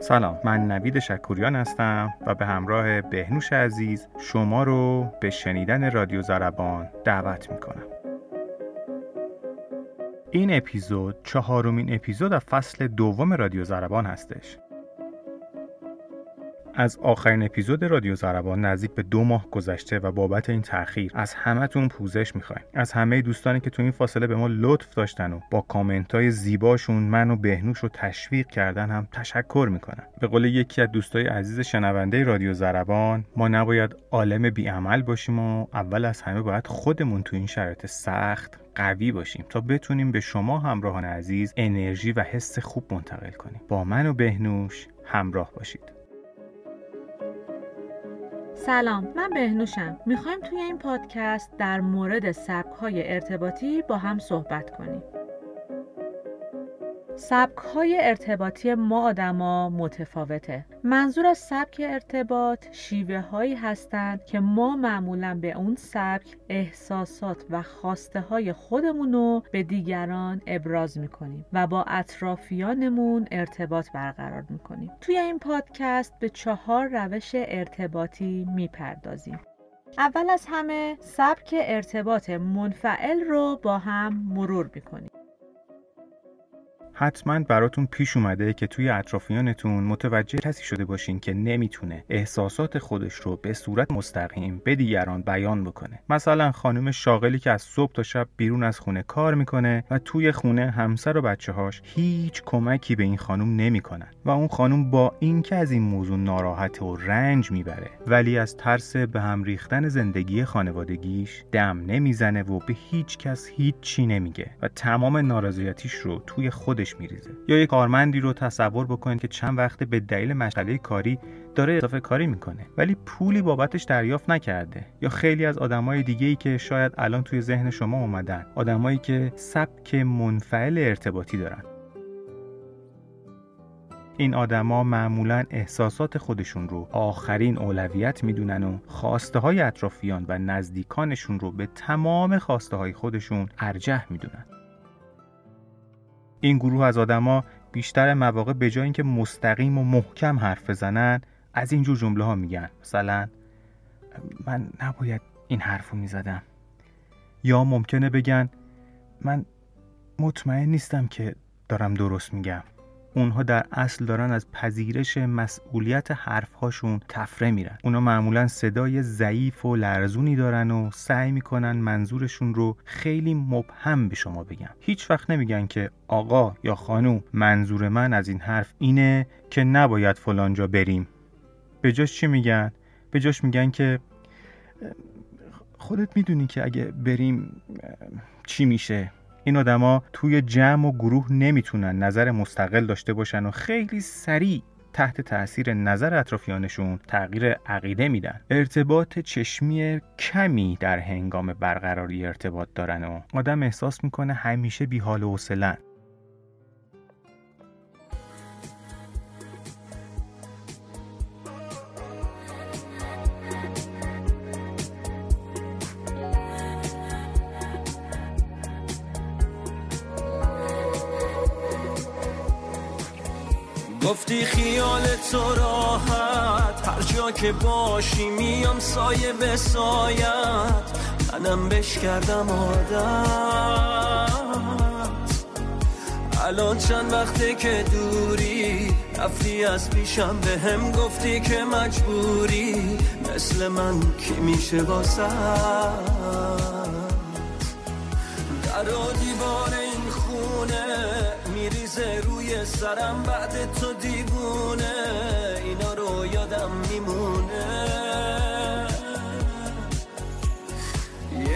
سلام، من نوید شکوریان هستم و به همراه بهنوش عزیز شما رو به شنیدن رادیو ضربان دعوت میکنم. این اپیزود 4مین اپیزود از فصل 2 رادیو ضربان هستش. از آخرین اپیزود رادیو ضربان نزدیک به 2 ماه گذشته و بابت این تأخیر از همه‌تون پوزش می‌خوایم. از همه دوستانی که تو این فاصله به ما لطف داشتن و با کامنت‌های زیباشون منو بهنوش رو تشویق کردن هم تشکر می‌کنم. به قول یکی از دوستای عزیز شنونده رادیو ضربان، ما نباید عالم بی‌عمل باشیم و اول از همه باید خودمون تو این شرایط سخت قوی باشیم تا بتونیم به شما همراهان عزیز انرژی و حس خوب منتقل کنیم. با من و بهنوش همراه باشید. سلام، من بهنوشم. میخوایم توی این پادکست در مورد سبک‌های ارتباطی با هم صحبت کنیم. سبک‌های ارتباطی ما آدم‌ها متفاوته. منظور از سبک ارتباط شیوه‌هایی هستند که ما معمولاً به اون سبک احساسات و خواسته‌های خودمون رو به دیگران ابراز می‌کنیم و با اطرافیانمون ارتباط برقرار می‌کنیم. توی این پادکست به 4 روش ارتباطی می‌پردازیم. اول از همه سبک ارتباط منفعل رو با هم مرور می‌کنیم. حتما براتون پیش اومده که توی اطرافیانتون متوجه کسی شده باشین که نمیتونه احساسات خودش رو به صورت مستقیم به دیگران بیان بکنه. مثلا خانم شاغلی که از صبح تا شب بیرون از خونه کار میکنه و توی خونه همسر و بچه‌هاش هیچ کمکی به این خانم نمیکنن و اون خانم با اینکه از این موضوع ناراحته و رنج میبره، ولی از ترس به هم ریختن زندگی خانوادگیش دم نمیزنه و به هیچ کس هیچ چی نمیگه و تمام نارضایتیش رو توی خودش میریزه. یا یک کارمندی رو تصور بکنید که چند وقته به دلیل مشغله کاری داره اضافه کاری میکنه ولی پولی بابتش دریافت نکرده. یا خیلی از آدمای دیگه‌ای که شاید الان توی ذهن شما اومدن، آدمایی که سبک منفعل ارتباطی دارن. این آدما معمولاً احساسات خودشون رو آخرین اولویت میدونن و خواسته های اطرافیان و نزدیکانشون رو به تمام خواسته های خودشون ارجح میدونن. این گروه از آدما بیشتر مواقع به جای اینکه مستقیم و محکم حرف بزنن، از اینجور جمله ها میگن. مثلا من نباید این حرفو میزدم. یا ممکنه بگن من مطمئن نیستم که دارم درست میگم. اونها در اصل دارن از پذیرش مسئولیت حرفهاشون تفره میرن. اونا معمولا صدای ضعیف و لرزونی دارن و سعی میکنن منظورشون رو خیلی مبهم به شما بگن. هیچ وقت نمیگن که آقا یا خانوم منظور من از این حرف اینه که نباید فلان جا بریم. به جاش چی میگن؟ به جاش میگن که خودت میدونی که اگه بریم چی میشه؟ این آدما توی جمع و گروه نمیتونن نظر مستقل داشته باشن و خیلی سریع تحت تأثیر نظر اطرافیانشون تغییر عقیده میدن. ارتباط چشمی کمی در هنگام برقراری ارتباط دارن و آدم احساس میکنه همیشه بی حال و حوصله‌ن. گفتی خیالت تو راحت، هر جا که باشی میام سایه به سایت، منم بش کردم عادت. الان چند وقته که دوری، رفتی از پیشم به هم گفتی که مجبوری، مثل من کی میشه واسه در و دیوار این خونه میریزه روی سرم بعد تو دیوونه، اینا رو یادم میمونه.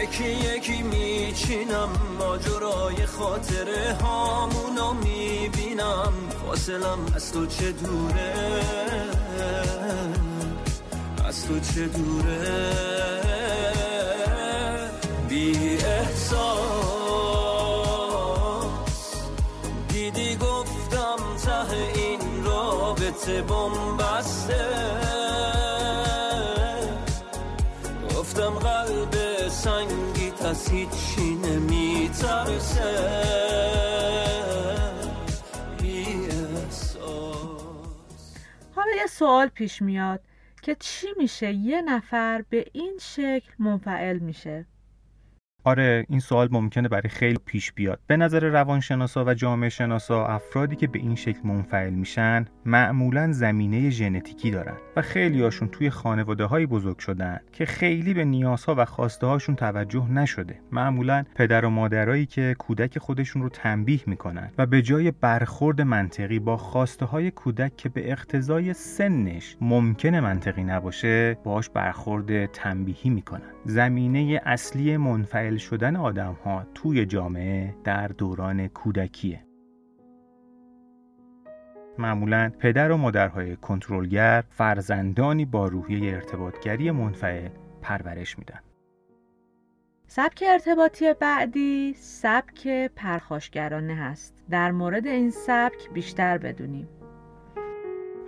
یکی یکی میچینم ماجرای خاطره هامونو میبینم، فاصلم از تو چه دوره، از تو چه دوره. بی احساس این رابطه بمبسته، گفتم قلب سنگیت از هیچی نمیترسه. یه سوال پیش میاد که چی میشه یه نفر به این شکل منفعل میشه؟ آره، این سوال ممکنه برای خیلی پیش بیاد. به نظر روانشناسا و جامعه شناسا، افرادی که به این شکل منفعل میشن معمولاً زمینه ژنتیکی دارن و خیلیاشون توی خانواده‌های بزرگ شدن که خیلی به نیازها و خواسته‌هاشون توجه نشده. معمولاً پدر و مادرایی که کودک خودشون رو تنبیه میکنن و به جای برخورد منطقی با خواسته‌های کودک که به اقتضای سنش ممکنه منطقی نباشه، باهاش برخورد تنبیهی میکنن. زمینه اصلی منفعل شدن آدم ها توی جامعه در دوران کودکیه. معمولاً پدر و مادرهای کنترلگر فرزندانی با روحیه ارتباطگری منفعل پرورش میدن. سبک ارتباطی بعدی سبک پرخاشگرانه هست. در مورد این سبک بیشتر بدونیم.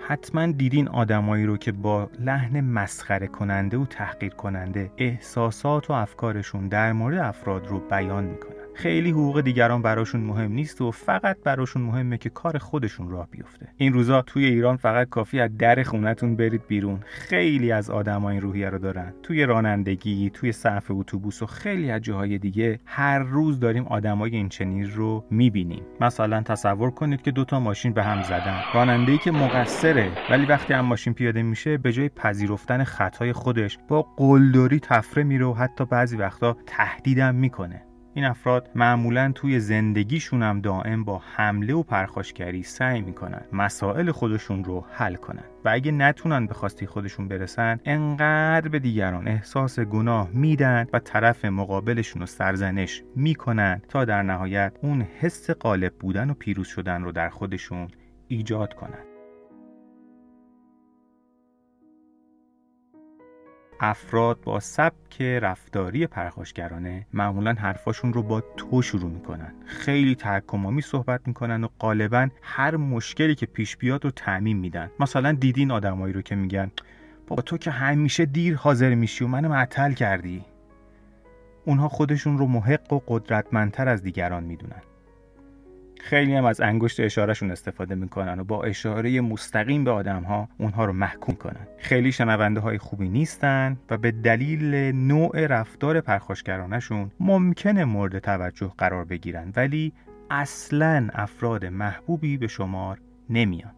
حتما دیدین آدمایی رو که با لحن مسخره کننده و تحقیر کننده احساسات و افکارشون در مورد افراد رو بیان میکنن. خیلی حقوق دیگران براشون مهم نیست و فقط براشون مهمه که کار خودشون راه بیفته. این روزا توی ایران فقط کافی از در خونتون برید بیرون. خیلی از آدم‌ها این روحیه رو دارن. توی رانندگی، توی صف اتوبوس و خیلی از جاهای دیگه هر روز داریم آدمای این چنین رو می‌بینیم. مثلا تصور کنید که دوتا ماشین به هم زدن. راننده‌ای که مقصره، ولی وقتی هم ماشین پیاده میشه به جای پذیرفتن خطای خودش با قلدری تفره میره و حتی بعضی وقتا تهدیدم میکنه. این افراد معمولاً توی زندگیشون هم دائم با حمله و پرخاشگری سعی میکنن مسائل خودشون رو حل کنن و اگه نتونن به خواسته خودشون برسن، انقدر به دیگران احساس گناه میدن و طرف مقابلشون رو سرزنش میکنن تا در نهایت اون حس غالب بودن و پیروز شدن رو در خودشون ایجاد کنن. افراد با سبک رفتاری پرخاشگرانه معمولاً حرفاشون رو با تو شروع میکنن. خیلی تحکم‌آمیز صحبت میکنن و غالباً هر مشکلی که پیش بیاد رو تعمیم میدن. مثلا دیدین آدمایی رو که میگن بابا تو که همیشه دیر حاضر میشی و منو معطل کردی. اونها خودشون رو محق و قدرتمندتر از دیگران میدونن. خیلی هم از انگشت اشارهشون استفاده میکنن و با اشاره مستقیم به آدمها اونها رو محکوم کنن. خیلی شنونده های خوبی نیستن و به دلیل نوع رفتار پرخاشگرانشون ممکنه مورد توجه قرار بگیرن، ولی اصلاً افراد محبوبی به شمار نمیان.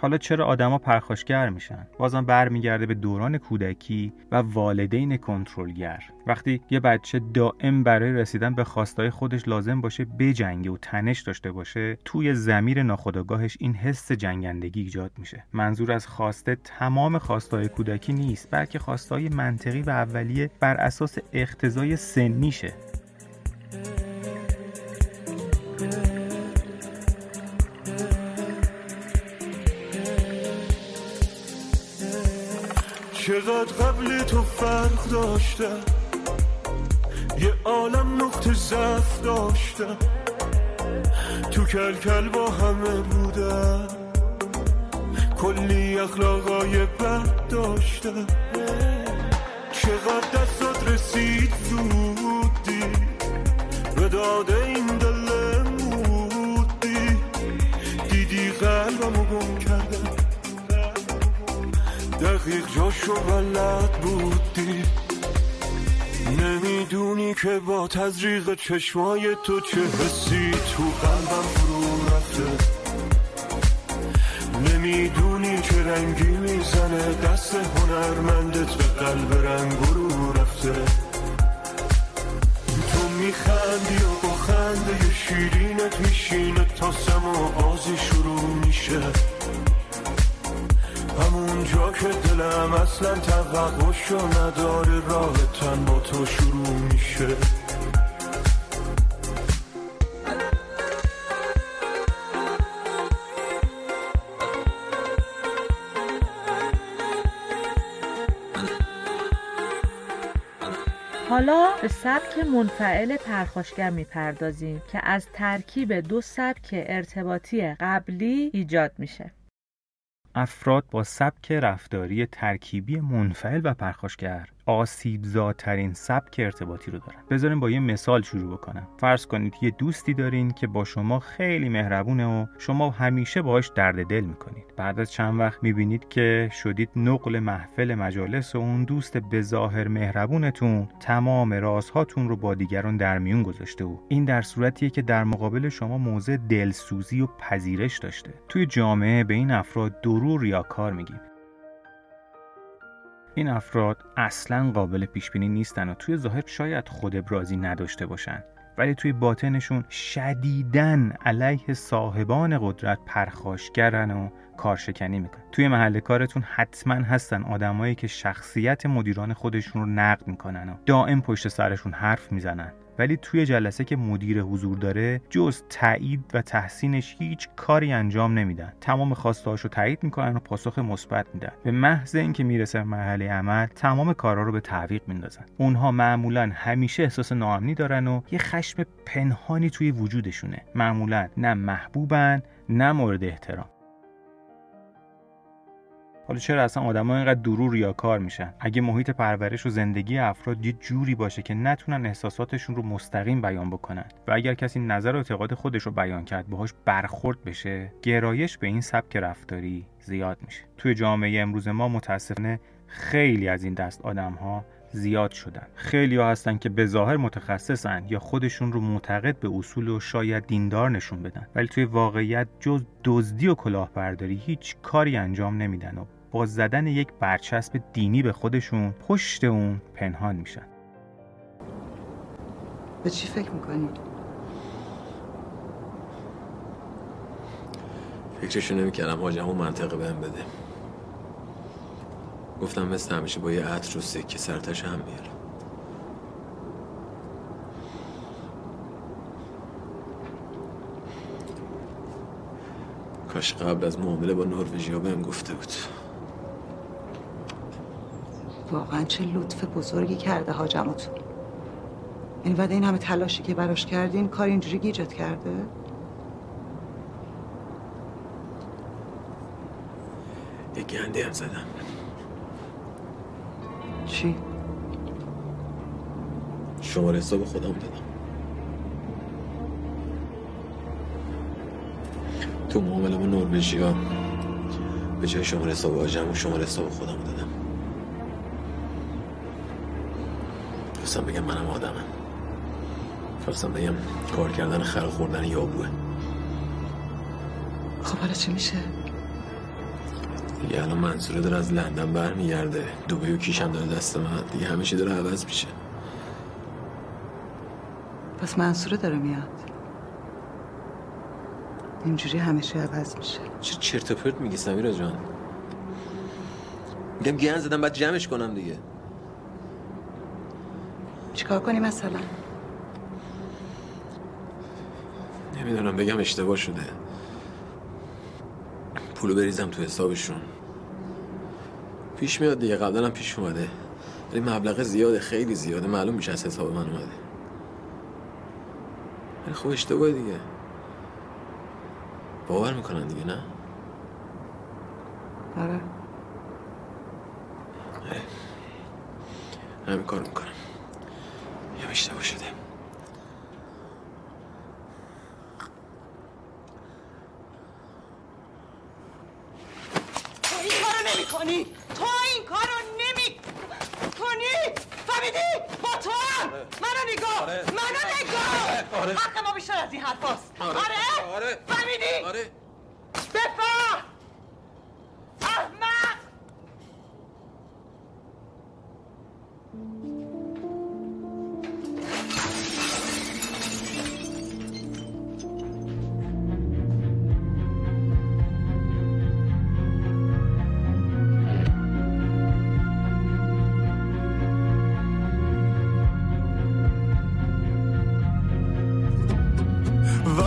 حالا چرا آدما پرخاشگر میشن؟ بازم برمیگرده به دوران کودکی و والدین کنترلگر. وقتی یه بچه دائم برای رسیدن به خواستهای خودش لازم باشه بجنگه و تنش داشته باشه، توی ضمیر ناخودآگاهش این حس جنگندگی ایجاد میشه. منظور از خواسته تمام خواستهای کودکی نیست، بلکه خواستهای منطقی و اولیه بر اساس اقتضای سنیشه. چقدر قبل تو فرق داشتم، یه عالم نقطه ضعف داشتم، تو کلکل با همه بودم، کلی اخلاقای بد داشتم، چقدر دستت رسید زودی به داده این دل مودی، دیدی قلبمو گم کردم، دقیق جاشو بلد بودی، نمیدونی که با تزریق چشمای تو چه حسی تو قلبم فرو رفته، نمیدونی چه رنگی میزنه دست هنرمندت به قلب رنگ رو رفته، تو میخندی و با خنده شیرینت میشینه تاسم و آزی شروع میشه، همونجا که دلم اصلا توقعشو نداره راه تن با تو شروع میشه. حالا به سبک منفعل پرخاشگر میپردازیم که از ترکیب دو سبک ارتباطی قبلی ایجاد میشه. افراد با سبک رفتاری ترکیبی منفعل و پرخاشگر آسیب‌زاترین سبک ارتباطی رو دارن. بذارین با یه مثال شروع بکنم. فرض کنید یه دوستی دارین که با شما خیلی مهربونه و شما همیشه باهاش درد دل میکنید. بعد از چند وقت میبینید که شدید نقل محفل مجالس و اون دوست به ظاهر مهربونتون تمام رازهاتون رو با دیگران در میون گذاشته و این در صورتیه که در مقابل شما موضع دلسوزی و پذیرش داشته. توی جامعه به این افراد درو ریاکار میگیم. این افراد اصلاً قابل پیشبینی نیستن و توی ظاهر شاید خود ابرازی نداشته باشن، ولی توی باطنشون شدیداً علیه صاحبان قدرت پرخاشگرن و کارشکنی میکنن. توی محل کارتون حتما هستن آدمایی که شخصیت مدیران خودشون رو نقد میکنن و دائم پشت سرشون حرف میزنن، ولی توی جلسه که مدیر حضور داره جز تایید و تحسینش هیچ کاری انجام نمیدن. تمام خواستهاشو تایید میکنن و پاسخ مثبت میدن. به محض اینکه میرسه مرحله عمل تمام کارا رو به تعویق میندازن. اونها معمولا همیشه احساس ناامنی دارن و یه خشم پنهانی توی وجودشونه. معمولا نه محبوبن نه مورد احترام. حالا چرا اصلا آدم‌ها اینقدر درو ریاکار میشن؟ اگه محیط پرورش و زندگی افراد یه جوری باشه که نتونن احساساتشون رو مستقیم بیان بکنن و اگر کسی نظر و اعتقاد خودش رو بیان کرد باهاش برخورد بشه، گرایش به این سبک رفتاری زیاد میشه. توی جامعه امروز ما متأسفانه خیلی از این دست آدم‌ها زیاد شدن. خیلی‌ها هستن که به ظاهر متخصصن یا خودشون رو معتقد به اصول و شاید دیندار نشون بدن، ولی توی واقعیت جز دزدی و کلاهبرداری هیچ کاری انجام نمیدن و با زدن یک برچسب دینی به خودشون پشت اون پنهان میشن. به چی فکر میکنی؟ فکرشو نمیکردم حاجمو منطقه بهم بده. گفتم مثل همیشه با یه عطر و سکه سرتش هم میارم. کاش قبل از معامله با نروژیا بهم گفته بود. واقعا چه لطف بزرگی کرده حاجمتون. این بعد این همه تلاشی که براش کردین کار اینجوری گیجت کرده؟ یه گنده هم زدم. چی؟ شماره حساب خودم دادم. تو معامله با نروژیا به جای شماره حساب واژم و شماره حساب خودم دادم. خواستم بگم منم آدمم. خواستم بگم کار کردن خر خوردن یابوه. خب حالا چی میشه؟ دیگه الان منصوره داره از لندن برمیگرده، دوبهی و کیشم داره دست من، دیگه همه چی داره عوض میشه. پس منصوره داره میاد، اینجوری همه چی عوض میشه. چه چرت و پرت میگی سمیرا جان؟ میگم گند زدم بعد جمعش کنم دیگه. چیکار کنی مثلا؟ نمیدونم، بگم اشتباه شده، پولو بریزم تو حسابشون. پیش میاد دیگه، قبلا هم پیش اومده، ولی مبلغ زیاده، خیلی زیاده، معلوم میشه از حساب من اومده. ولی خب اشتباه دیگه، باور میکنن دیگه، نه؟ آره همین کار میکنم. یا اشتباه شده. تو این کارو نمی کنی فهمیدی؟ با تو هم منو نگاه حق ما بیشتر از این حرف هست. آره فهمیدی؟ آره بفهم احمق.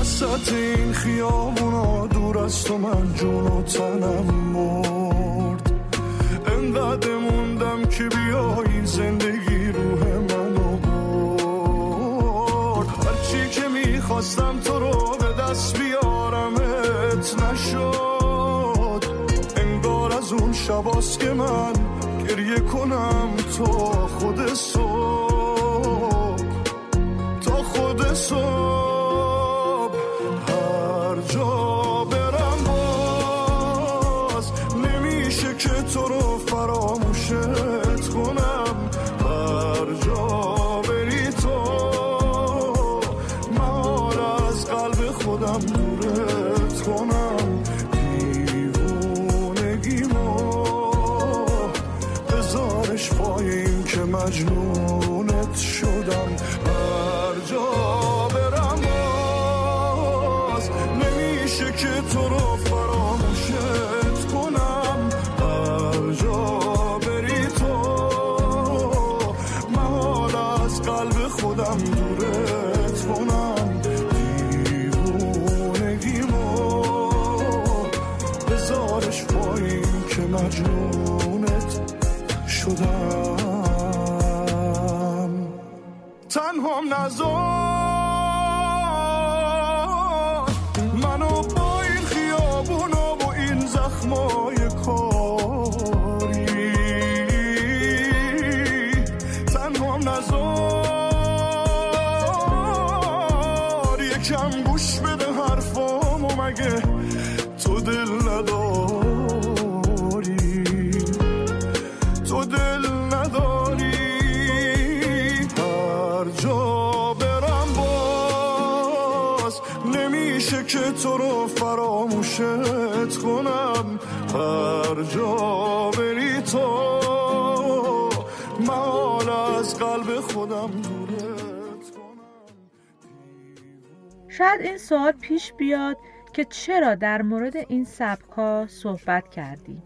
وسط این خیابونا دور از تو من جون و تنم مرد، انقدر موندم که بیایی زندگی روح منو برد. هرچی که میخواستم تو رو به دست بیارمت نشد. انگار از اون شباست که من گریه کنم تا خود صبح هر جا برم باز نمیشه که تو رو فراموشت کنم، هر جا بری تو من از قلب خودم دورت کنم، دیوونگیمو بذارش پای این که مجنونت شدم، هر جا که تو رو فراموشت کنم، هر جا بری تو من حالا از قلب خودم دورت کنم، دیوونگیمو بذارش پایین که مجنونت شدم، تنهام نذار که تو رو فراموشت کنم، هر جا بری تو من حالا از قلب خودم دورت کنم. شاید این سوال پیش بیاد که چرا در مورد این سبکا صحبت کردی؟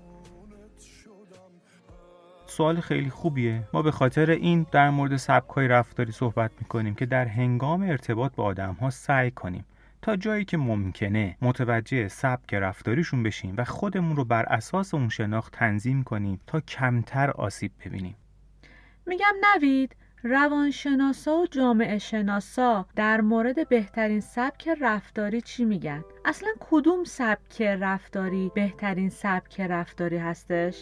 سوال خیلی خوبیه. ما به خاطر این در مورد سبکای رفتاری صحبت میکنیم که در هنگام ارتباط با آدم‌ها سعی کنیم تا جایی که ممکنه متوجه سبک رفتاریشون بشیم و خودمون رو بر اساس اون شناخت تنظیم کنیم تا کمتر آسیب ببینیم. میگم نوید، روانشناسا و جامعه شناسا در مورد بهترین سبک رفتاری چی میگن؟ اصلا کدوم سبک رفتاری بهترین سبک رفتاری هستش؟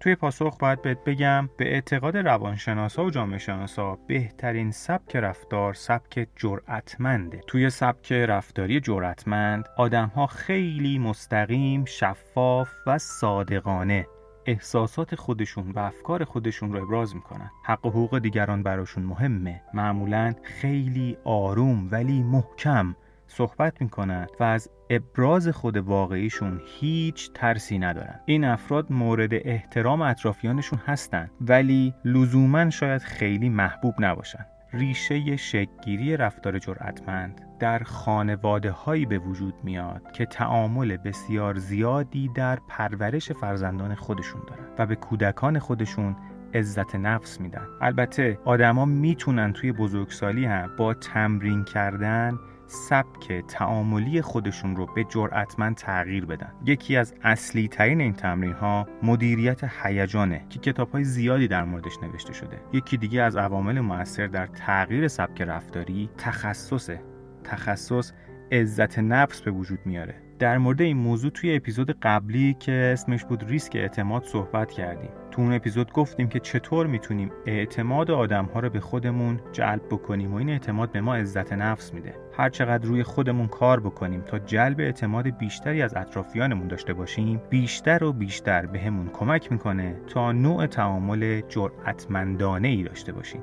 توی پاسخ باید بهت بگم به اعتقاد روانشناسا و جامعه شناسا بهترین سبک رفتار سبک جرأتمنده. توی سبک رفتاری جرأتمند آدم‌ها خیلی مستقیم، شفاف و صادقانه احساسات خودشون و افکار خودشون رو ابراز میکنن. حق و حقوق دیگران براشون مهمه. معمولاً خیلی آروم ولی محکم صحبت میکنن و از ابراز خود واقعیشون هیچ ترسی ندارن. این افراد مورد احترام اطرافیانشون هستن ولی لزوماً شاید خیلی محبوب نباشن. ریشه شکل‌گیری رفتار جرأتمند در خانواده هایی به وجود میاد که تعامل بسیار زیادی در پرورش فرزندان خودشون دارن و به کودکان خودشون عزت نفس میدن. البته آدما میتونن توی بزرگسالی هم با تمرین کردن سبک تعاملی خودشون رو به جرأتمند تغییر بدن. یکی از اصلی ترین این تمرین‌ها مدیریت هیجانه که کتاب‌های زیادی در موردش نوشته شده. یکی دیگه از عوامل مؤثر در تغییر سبک رفتاری تخصصه. تخصص عزت نفس به وجود میاره. در مورد این موضوع توی اپیزود قبلی که اسمش بود ریسک اعتماد صحبت کردیم. تو اون اپیزود گفتیم که چطور میتونیم اعتماد آدم‌ها رو به خودمون جلب بکنیم و این اعتماد به ما عزت نفس میده. هر چقدر روی خودمون کار بکنیم تا جلب اعتماد بیشتری از اطرافیانمون داشته باشیم، بیشتر و بیشتر بهمون کمک میکنه تا نوع تعامل جرأتمندانه‌ای داشته باشیم.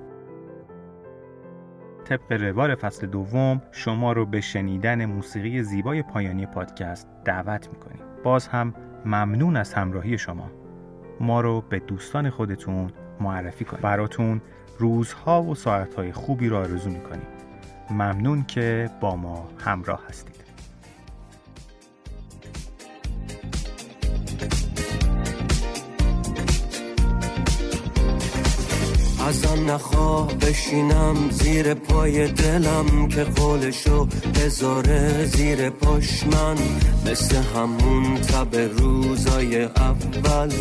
طبق روال فصل دوم شما رو به شنیدن موسیقی زیبای پایانی پادکست دعوت میکنیم. باز هم ممنون از همراهی شما. ما رو به دوستان خودتون معرفی کنید. براتون روزها و ساعتهای خوبی رو آرزو میکنیم. ممنون که با ما همراه هستید. ازم نخواه بشینم زیر پای دلم که قولشو بذاره زیر پاش، من مثل همون تب روزای اول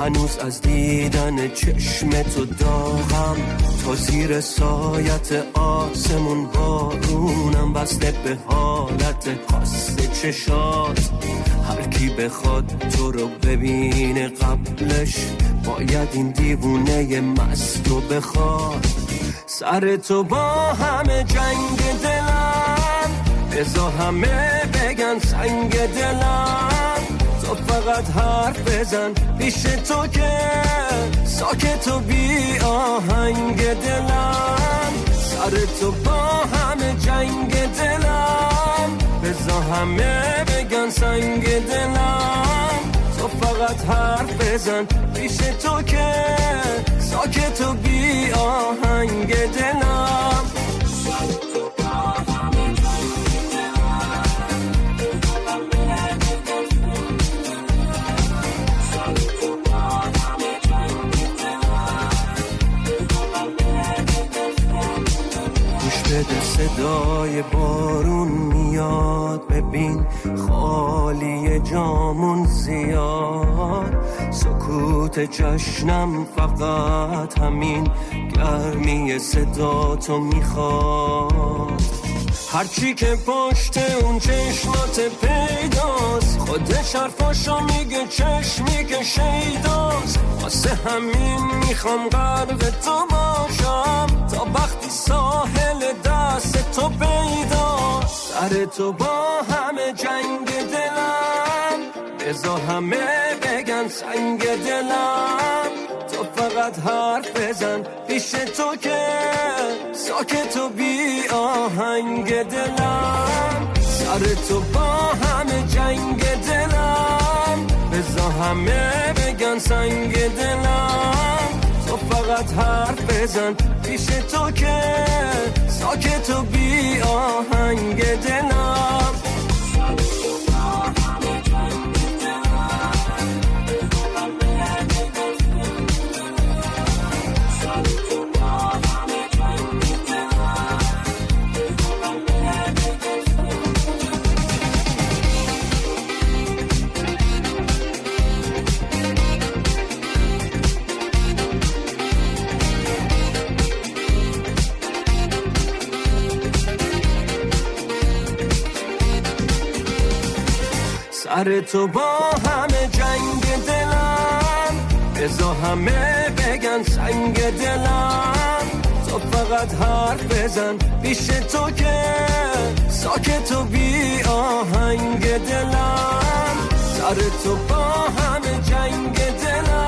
هنوز از دیدن چشم تو داغم، تا زیر سایت آسمون بارونم بسته به حالت خاص چشات، هر کی بخواد تو رو ببینه قبلش باید این دیوونه مست رو بخواد سر تو با همه جنگ دلم بزا همه بگن سنگ دلم تو فقط حرف بزن پیش تو که ساکت و بی آهنگ دلم سر تو با همه جنگ دلم بزا همه بگن سنگ دلم تو فقط حرف بزن پیش تو که ساکت و بی آهنگ دلم گوش بده صدای بارون میاد ببین خالی جامون زیاد سکوت جشنم فقط همین گرمی صدا تو میخواد هرچی که پشت اون چشمات پیداست خودش حرفاشو میگه چشمی که شیداست واسه همین میخوام غرق تو باشم تا وقتی ساحل دست تو پیداست سر تو با همه جنگ دلم بزا همه بگن سنگ دلم تو فقط حرف بزن پیش تو که ساکت و بی آهنگ دلم سر تو با همه جنگ دلم بزا همه بگن سنگ دلم تو فقط حرف بزن پیش تو که ساکت و بی آهنگ دلم سر تو با همه جنگ دلم بزا همه بگن سنگ دلم تو فقط حرف بزن پیش تو که ساکت و بی آهنگ دلم سر تو با همه جنگ دلم